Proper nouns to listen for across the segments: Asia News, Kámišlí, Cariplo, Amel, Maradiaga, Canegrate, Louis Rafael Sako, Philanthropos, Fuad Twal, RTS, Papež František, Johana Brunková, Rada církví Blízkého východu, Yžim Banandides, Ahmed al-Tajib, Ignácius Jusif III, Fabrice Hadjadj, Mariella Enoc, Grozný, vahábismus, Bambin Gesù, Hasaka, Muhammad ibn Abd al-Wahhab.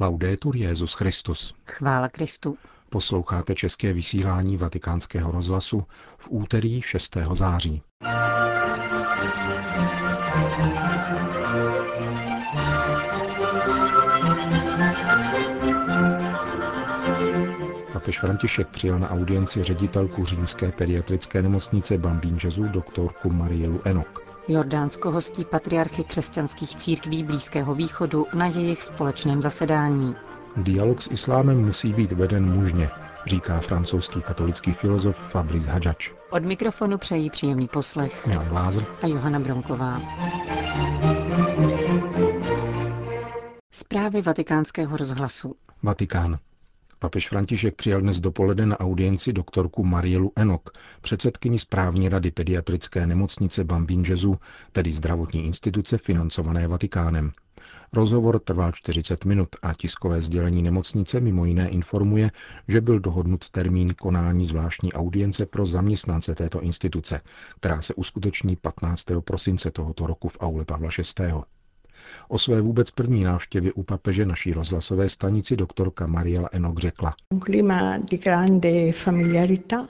Laudetur Jesus Christus. Chvála Kristu. Posloucháte české vysílání Vatikánského rozhlasu v úterý 6. září. Papež František přijal na audienci ředitelku římské pediatrické nemocnice Bambin Gesù doktorku Mariellu Enoc. Jordánsko hostí patriarchy křesťanských církví Blízkého východu na jejich společném zasedání. Dialog s islámem musí být veden mužně, říká francouzský katolický filozof Fabrice Hadjadj. Od mikrofonu přejí příjemný poslech Mělá Lázr a Johana Brunková. Zprávy Vatikánského rozhlasu. Vatikán. Papež František přijal dnes dopoledne na audienci doktorku Mariellu Enoc, předsedkyni správní rady pediatrické nemocnice Bambin Gesù, tedy zdravotní instituce financované Vatikánem. Rozhovor trval 40 minut a tiskové sdělení nemocnice mimo jiné informuje, že byl dohodnut termín konání zvláštní audience pro zaměstnance této instituce, která se uskuteční 15. prosince tohoto roku v aule Pavla VI. O své vůbec první návštěvě u papeže naší rozhlasové stanici doktorka Mariella Enoc řekla.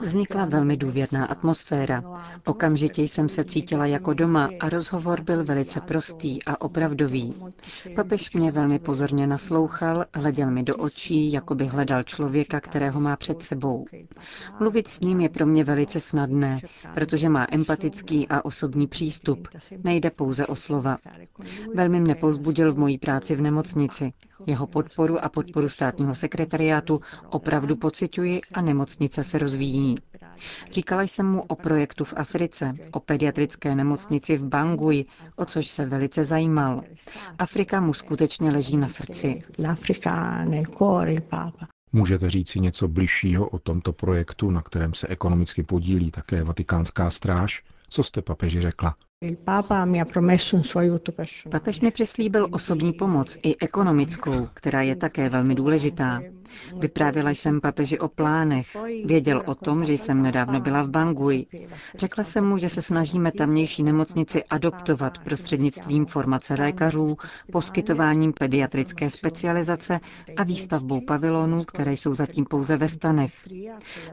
Vznikla velmi důvěrná atmosféra. Okamžitě jsem se cítila jako doma a rozhovor byl velice prostý a opravdový. Papež mě velmi pozorně naslouchal, hleděl mi do očí, jako by hledal člověka, kterého má před sebou. Mluvit s ním je pro mě velice snadné, protože má empatický a osobní přístup. Nejde pouze o slova. Velmi mne povzbudil v mojí práci v nemocnici. Jeho podporu a podporu státního sekretariátu opravdu pociťuji a nemocnice se rozvíjí. Říkala jsem mu o projektu v Africe, o pediatrické nemocnici v Bangui, o což se velice zajímal. Afrika mu skutečně leží na srdci. Můžete říci něco bližšího o tomto projektu, na kterém se ekonomicky podílí také Vatikánská stráž? Co jste papeži řekla? Papež mi přislíbil osobní pomoc i ekonomickou, která je také velmi důležitá. Vyprávěla jsem papeži o plánech, věděl o tom, že jsem nedávno byla v Bangui. Řekla jsem mu, že se snažíme tamnější nemocnici adoptovat prostřednictvím formace lékařů, poskytováním pediatrické specializace a výstavbou pavilonů, které jsou zatím pouze ve stanech.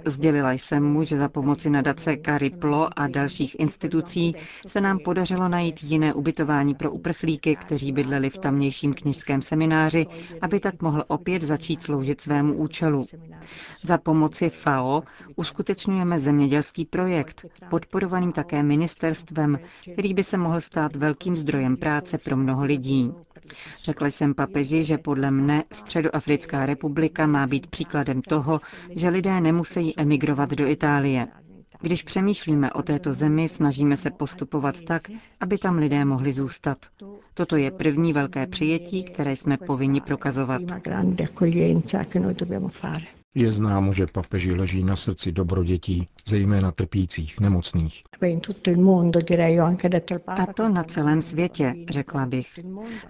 Sdělila jsem mu, že za pomoci nadace Cariplo a dalších institucí se nám podařilo najít jiné ubytování pro uprchlíky, kteří bydleli v tamnějším kněžském semináři, aby tak mohl opět začít sloužit svému účelu. Za pomoci FAO uskutečňujeme zemědělský projekt, podporovaný také ministerstvem, který by se mohl stát velkým zdrojem práce pro mnoho lidí. Řekla jsem papeži, že podle mne Středoafrická republika má být příkladem toho, že lidé nemusí emigrovat do Itálie. Když přemýšlíme o této zemi, snažíme se postupovat tak, aby tam lidé mohli zůstat. Toto je první velké přijetí, které jsme povinni prokazovat. Je známo, že papeži leží na srdci dobro dětí, zejména trpících, nemocných. A to na celém světě, řekla bych.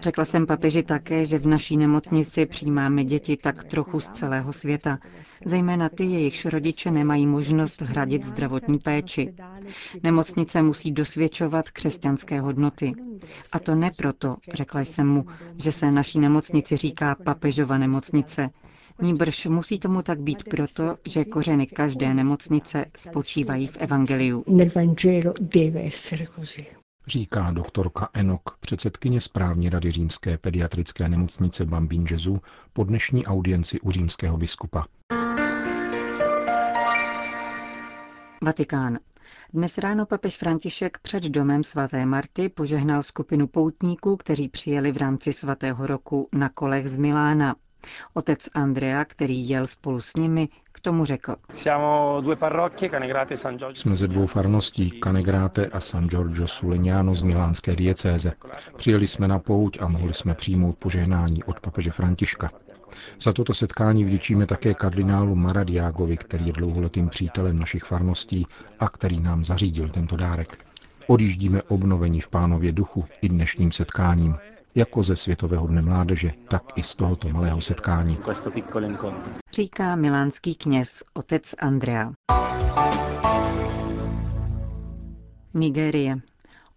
Řekla jsem papeži také, že v naší nemocnici přijímáme děti tak trochu z celého světa, zejména ty, jejichž rodiče nemají možnost hradit zdravotní péči. Nemocnice musí dosvědčovat křesťanské hodnoty. A to ne proto, řekla jsem mu, že se naší nemocnici říká papežova nemocnice. Nýbrž musí tomu tak být proto, že kořeny každé nemocnice spočívají v evangeliu. Říká doktorka Enoc, předsedkyně správní rady římské pediatrické nemocnice Bambin Gesù, po dnešní audienci u římského biskupa. Vatikán. Dnes ráno papež František před domem svaté Marty požehnal skupinu poutníků, kteří přijeli v rámci svatého roku na kolech z Milána. Otec Andrea, který jel spolu s nimi, k tomu řekl. Jsme ze dvou farností, Canegrate a San Giorgio Sulegnano z milánské diecéze. Přijeli jsme na pouť a mohli jsme přijmout požehnání od papeže Františka. Za toto setkání vděčíme také kardinálu Maradiagovi, který je dlouholetým přítelem našich farností a který nám zařídil tento dárek. Odjíždíme obnovení v Pánově duchu i dnešním setkáním. Jako ze Světového dne mládeže, tak i z tohoto malého setkání. Říká milánský kněz otec Andrea. Nigérie.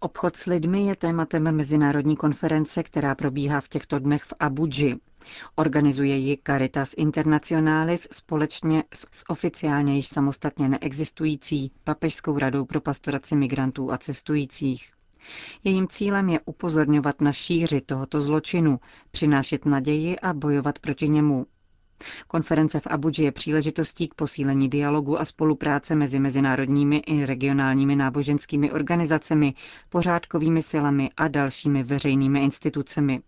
Obchod s lidmi je tématem mezinárodní konference, která probíhá v těchto dnech v Abudži. Organizuje ji Caritas Internationalis společně s oficiálně již samostatně neexistující Papežskou radou pro pastoraci migrantů a cestujících. Jejím cílem je upozorňovat na šíři tohoto zločinu, přinášet naději a bojovat proti němu. Konference v Abudži je příležitostí k posílení dialogu a spolupráce mezi mezinárodními i regionálními náboženskými organizacemi, pořádkovými silami a dalšími veřejnými institucemi.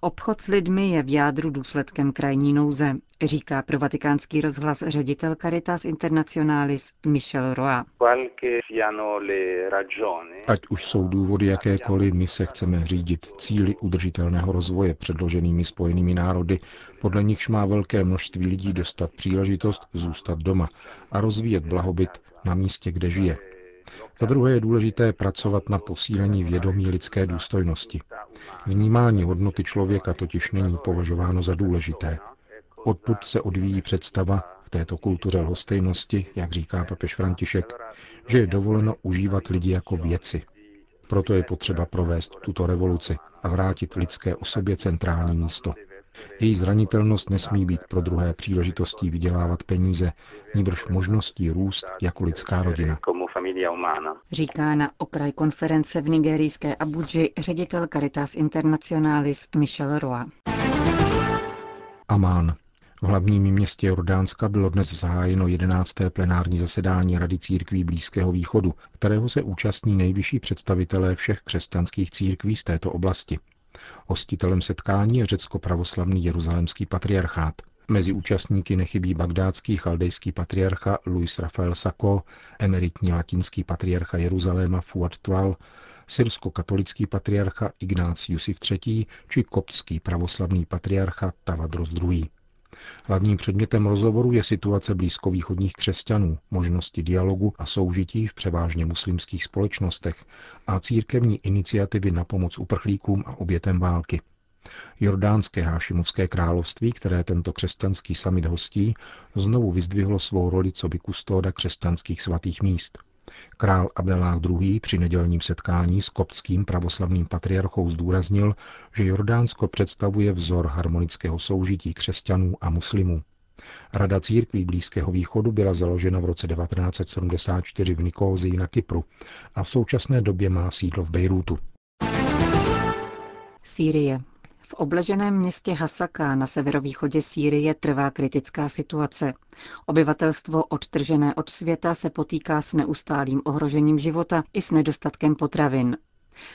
Obchod s lidmi je v jádru důsledkem krajní nouze, říká pro Vatikánský rozhlas ředitel Caritas Internationalis Michel Roy. Ať už jsou důvody jakékoliv, my se chceme řídit cíli udržitelného rozvoje předloženými Spojenými národy, podle nichž má velké množství lidí dostat příležitost zůstat doma a rozvíjet blahobyt na místě, kde žije. Za druhé je důležité pracovat na posílení vědomí lidské důstojnosti. Vnímání hodnoty člověka totiž není považováno za důležité. Odtud se odvíjí představa v této kultuře lhostejnosti, jak říká papež František, že je dovoleno užívat lidi jako věci. Proto je potřeba provést tuto revoluci a vrátit lidské osobě centrální místo. Její zranitelnost nesmí být pro druhé příležitostí vydělávat peníze, nýbrž možností růst jako lidská rodina. Říká na okraj konference v nigerijské Abudži ředitel Caritas Internationalis Michel Roy. Amán. V hlavním městě Jordánska bylo dnes zahájeno 11. plenární zasedání Rady církví Blízkého východu, kterého se účastní nejvyšší představitelé všech křesťanských církví z této oblasti. Hostitelem setkání je řecko-pravoslavný jeruzalemský patriarchát. Mezi účastníky nechybí bagdátský chaldejský patriarcha Louis Rafael Sako, emeritní latinský patriarcha Jeruzaléma Fuad Twal, syrsko-katolický patriarcha Ignácius Jusif III. Či koptský pravoslavný patriarcha Tawadros II. Hlavním předmětem rozhovoru je situace blízkovýchodních křesťanů, možnosti dialogu a soužití v převážně muslimských společnostech a církevní iniciativy na pomoc uprchlíkům a obětem války. Jordánské hášimovské království, které tento křesťanský summit hostí, znovu vyzdvihlo svou roli coby kustoda křesťanských svatých míst. Král Abdeláh II. Při nedělním setkání s koptským pravoslavným patriarchou zdůraznil, že Jordánsko představuje vzor harmonického soužití křesťanů a muslimů. Rada církví Blízkého východu byla založena v roce 1974 v Nikózii na Kypru a v současné době má sídlo v Bejrútu. Sýrie. V obleženém městě Hasaka na severovýchodě Sýrie trvá kritická situace. Obyvatelstvo odtržené od světa se potýká s neustálým ohrožením života i s nedostatkem potravin.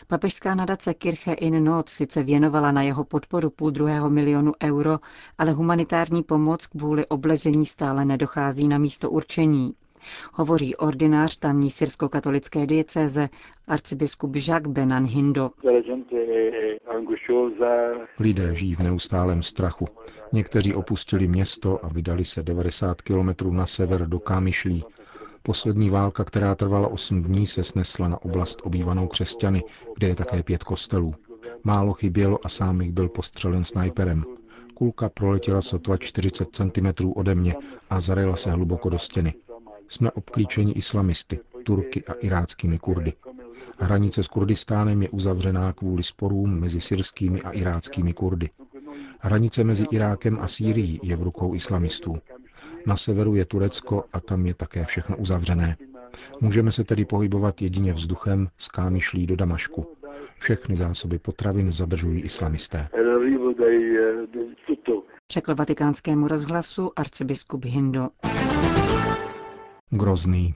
Papežská nadace Kirche in Not sice věnovala na jeho podporu 1,5 milionu euro, ale humanitární pomoc kvůli obležení stále nedochází na místo určení. Hovoří ordinář tamní syrskokatolické diecéze arcibiskup Jacques Benan Hindo. Lidé žijí v neustálém strachu. Někteří opustili město a vydali se 90 kilometrů na sever do Kámišlí. Poslední válka, která trvala 8 dní, se snesla na oblast obývanou křesťany, kde je také 5 kostelů. Málo chybělo a sám jich byl postřelen snajperem. Kulka proletěla sotva 40 cm ode mě a zarela se hluboko do stěny. Jsme obklíčeni islamisty, Turky a iráckými Kurdy. Hranice s Kurdistánem je uzavřená kvůli sporům mezi syrskými a iráckými Kurdy. Hranice mezi Irákem a Sýrií je v rukou islamistů. Na severu je Turecko a tam je také všechno uzavřené. Můžeme se tedy pohybovat jedině vzduchem z Kámišlí do Damašku. Všechny zásoby potravin zadržují islamisté. Řekl Vatikánskému rozhlasu arcibiskup Hindo. Grozný.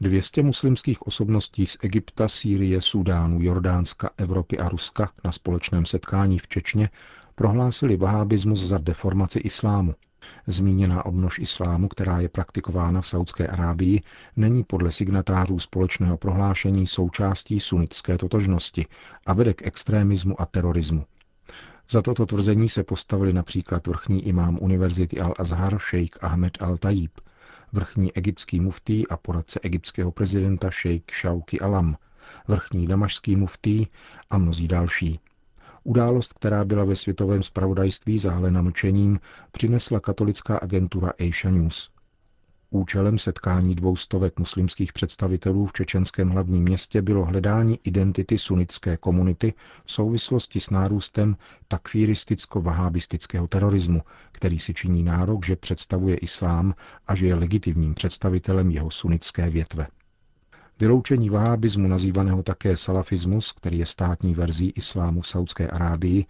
200 muslimských osobností z Egypta, Sýrie, Súdánu, Jordánska, Evropy a Ruska na společném setkání v Čečně prohlásili vahábismus za deformaci islámu. Zmíněná odnož islámu, která je praktikována v Saudské Arábii, není podle signatářů společného prohlášení součástí sunnitské totožnosti a vede k extrémismu a terorismu. Za toto tvrzení se postavili například vrchní imám univerzity Al-Azhar šejk Ahmed al-Tajib, vrchní egyptský muftý a poradce egyptského prezidenta šejk Šauky Alam, vrchní damašský muftý a mnozí další. Událost, která byla ve světovém zpravodajství zahalena mlčením, přinesla katolická agentura Asia News. Účelem setkání 200 muslimských představitelů v čečenském hlavním městě bylo hledání identity sunnické komunity v souvislosti s nárůstem takfíristicko-vahábistického terorismu, který si činí nárok, že představuje islám a že je legitimním představitelem jeho sunnické větve. Vyloučení vahábismu, nazývaného také salafismus, který je státní verzí islámu v Saudské Arábii,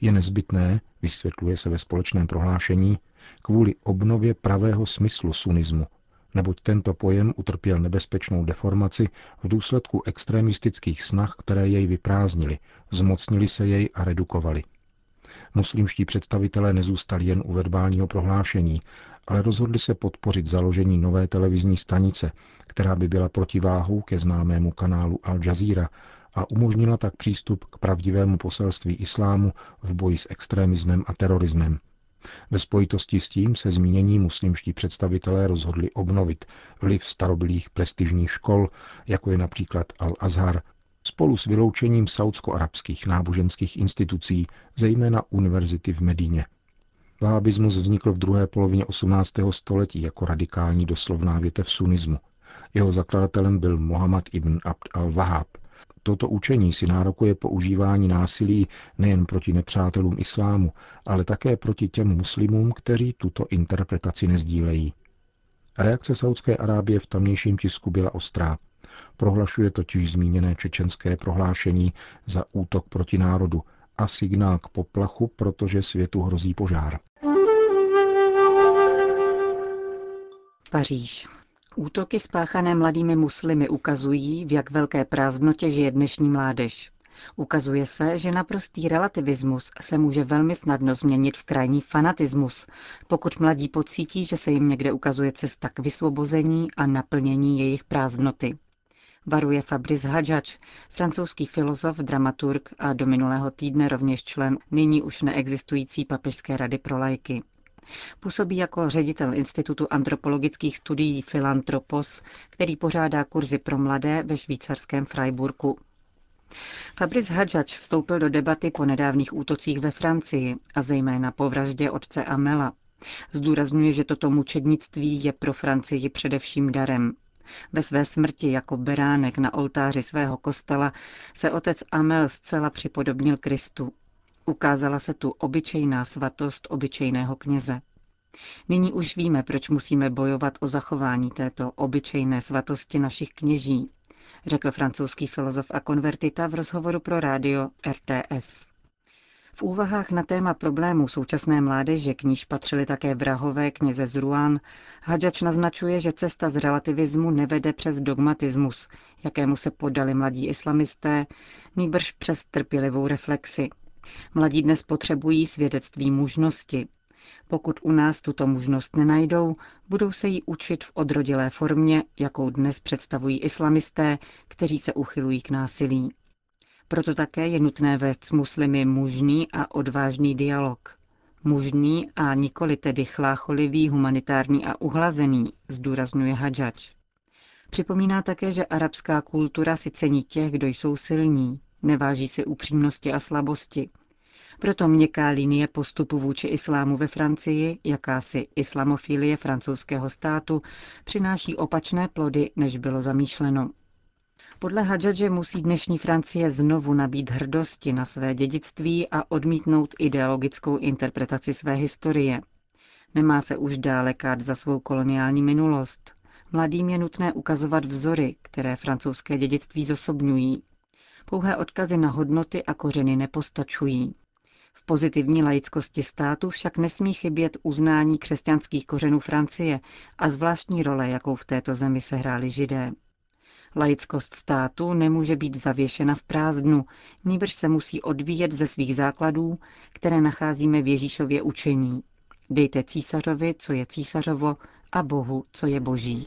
je nezbytné, vysvětluje se ve společném prohlášení, kvůli obnově pravého smyslu sunnismu, neboť tento pojem utrpěl nebezpečnou deformaci v důsledku extremistických snah, které jej vyprázdnily, zmocnili se jej a redukovali. Muslimští představitelé nezůstali jen u verbálního prohlášení, ale rozhodli se podpořit založení nové televizní stanice, která by byla protiváhou ke známému kanálu Al Jazeera a umožnila tak přístup k pravdivému poselství islámu v boji s extremismem a terorismem. Ve spojitosti s tím se zmínění muslimští představitelé rozhodli obnovit vliv starobylých prestižních škol, jako je například Al-Azhar, spolu s vyloučením saudsko-arabských náboženských institucí, zejména univerzity v Medíně. Vahabismus vznikl v druhé polovině 18. století jako radikální doslovná větev sunnismu. Jeho zakladatelem byl Muhammad ibn Abd al-Wahhab. Toto učení si nárokuje používání násilí nejen proti nepřátelům islámu, ale také proti těm muslimům, kteří tuto interpretaci nezdílejí. Reakce Saudské Arábie v tamnějším tisku byla ostrá. Prohlašuje totiž zmíněné čečenské prohlášení za útok proti národu a signál k poplachu, protože světu hrozí požár. Paříž. Útoky spáchané mladými muslimy ukazují, v jak velké prázdnotě žije dnešní mládež. Ukazuje se, že naprostý relativismus se může velmi snadno změnit v krajní fanatismus, pokud mladí pocítí, že se jim někde ukazuje cesta k vysvobození a naplnění jejich prázdnoty. Varuje Fabrice Hadjadj, francouzský filozof, dramaturg a do minulého týdne rovněž člen nyní už neexistující Papežské rady pro laiky. Působí jako ředitel Institutu antropologických studií Philanthropos, který pořádá kurzy pro mladé ve švýcarském Freiburgu. Fabrice Hadjadj vstoupil do debaty po nedávných útocích ve Francii a zejména po vraždě otce Amela. Zdůrazňuje, že toto mučednictví je pro Francii především darem. Ve své smrti jako beránek na oltáři svého kostela se otec Amel zcela připodobnil Kristu. Ukázala se tu obyčejná svatost obyčejného kněze. Nyní už víme, proč musíme bojovat o zachování této obyčejné svatosti našich kněží, řekl francouzský filozof a konvertita v rozhovoru pro rádio RTS. V úvahách na téma problémů současné mládeže, k níž patřili také vrahové kněze z Rouen, Hadjadj naznačuje, že cesta z relativismu nevede přes dogmatismus, jakému se podali mladí islamisté, nýbrž přes trpělivou reflexi. Mladí dnes potřebují svědectví mužnosti. Pokud u nás tuto mužnost nenajdou, budou se ji učit v odrodilé formě, jakou dnes představují islamisté, kteří se uchylují k násilí. Proto také je nutné vést s muslimy mužný a odvážný dialog. Mužný a nikoli tedy chlácholivý, humanitární a uhlazený, zdůrazňuje Hadjadj. Připomíná také, že arabská kultura si cení těch, kdo jsou silní. Neváží si upřímnosti a slabosti. Proto měkká linie postupu vůči islámu ve Francii, jakási islamofilie francouzského státu, přináší opačné plody, než bylo zamýšleno. Podle Hadjadje musí dnešní Francie znovu nabít hrdosti na své dědictví a odmítnout ideologickou interpretaci své historie. Nemá se už dále kát za svou koloniální minulost. Mladým je nutné ukazovat vzory, které francouzské dědictví zosobňují. Pouhé odkazy na hodnoty a kořeny nepostačují. V pozitivní laickosti státu však nesmí chybět uznání křesťanských kořenů Francie a zvláštní role, jakou v této zemi sehráli Židé. Laickost státu nemůže být zavěšena v prázdnu, nýbrž se musí odvíjet ze svých základů, které nacházíme v Ježíšově učení. Dejte císařovi, co je císařovo, a Bohu, co je boží.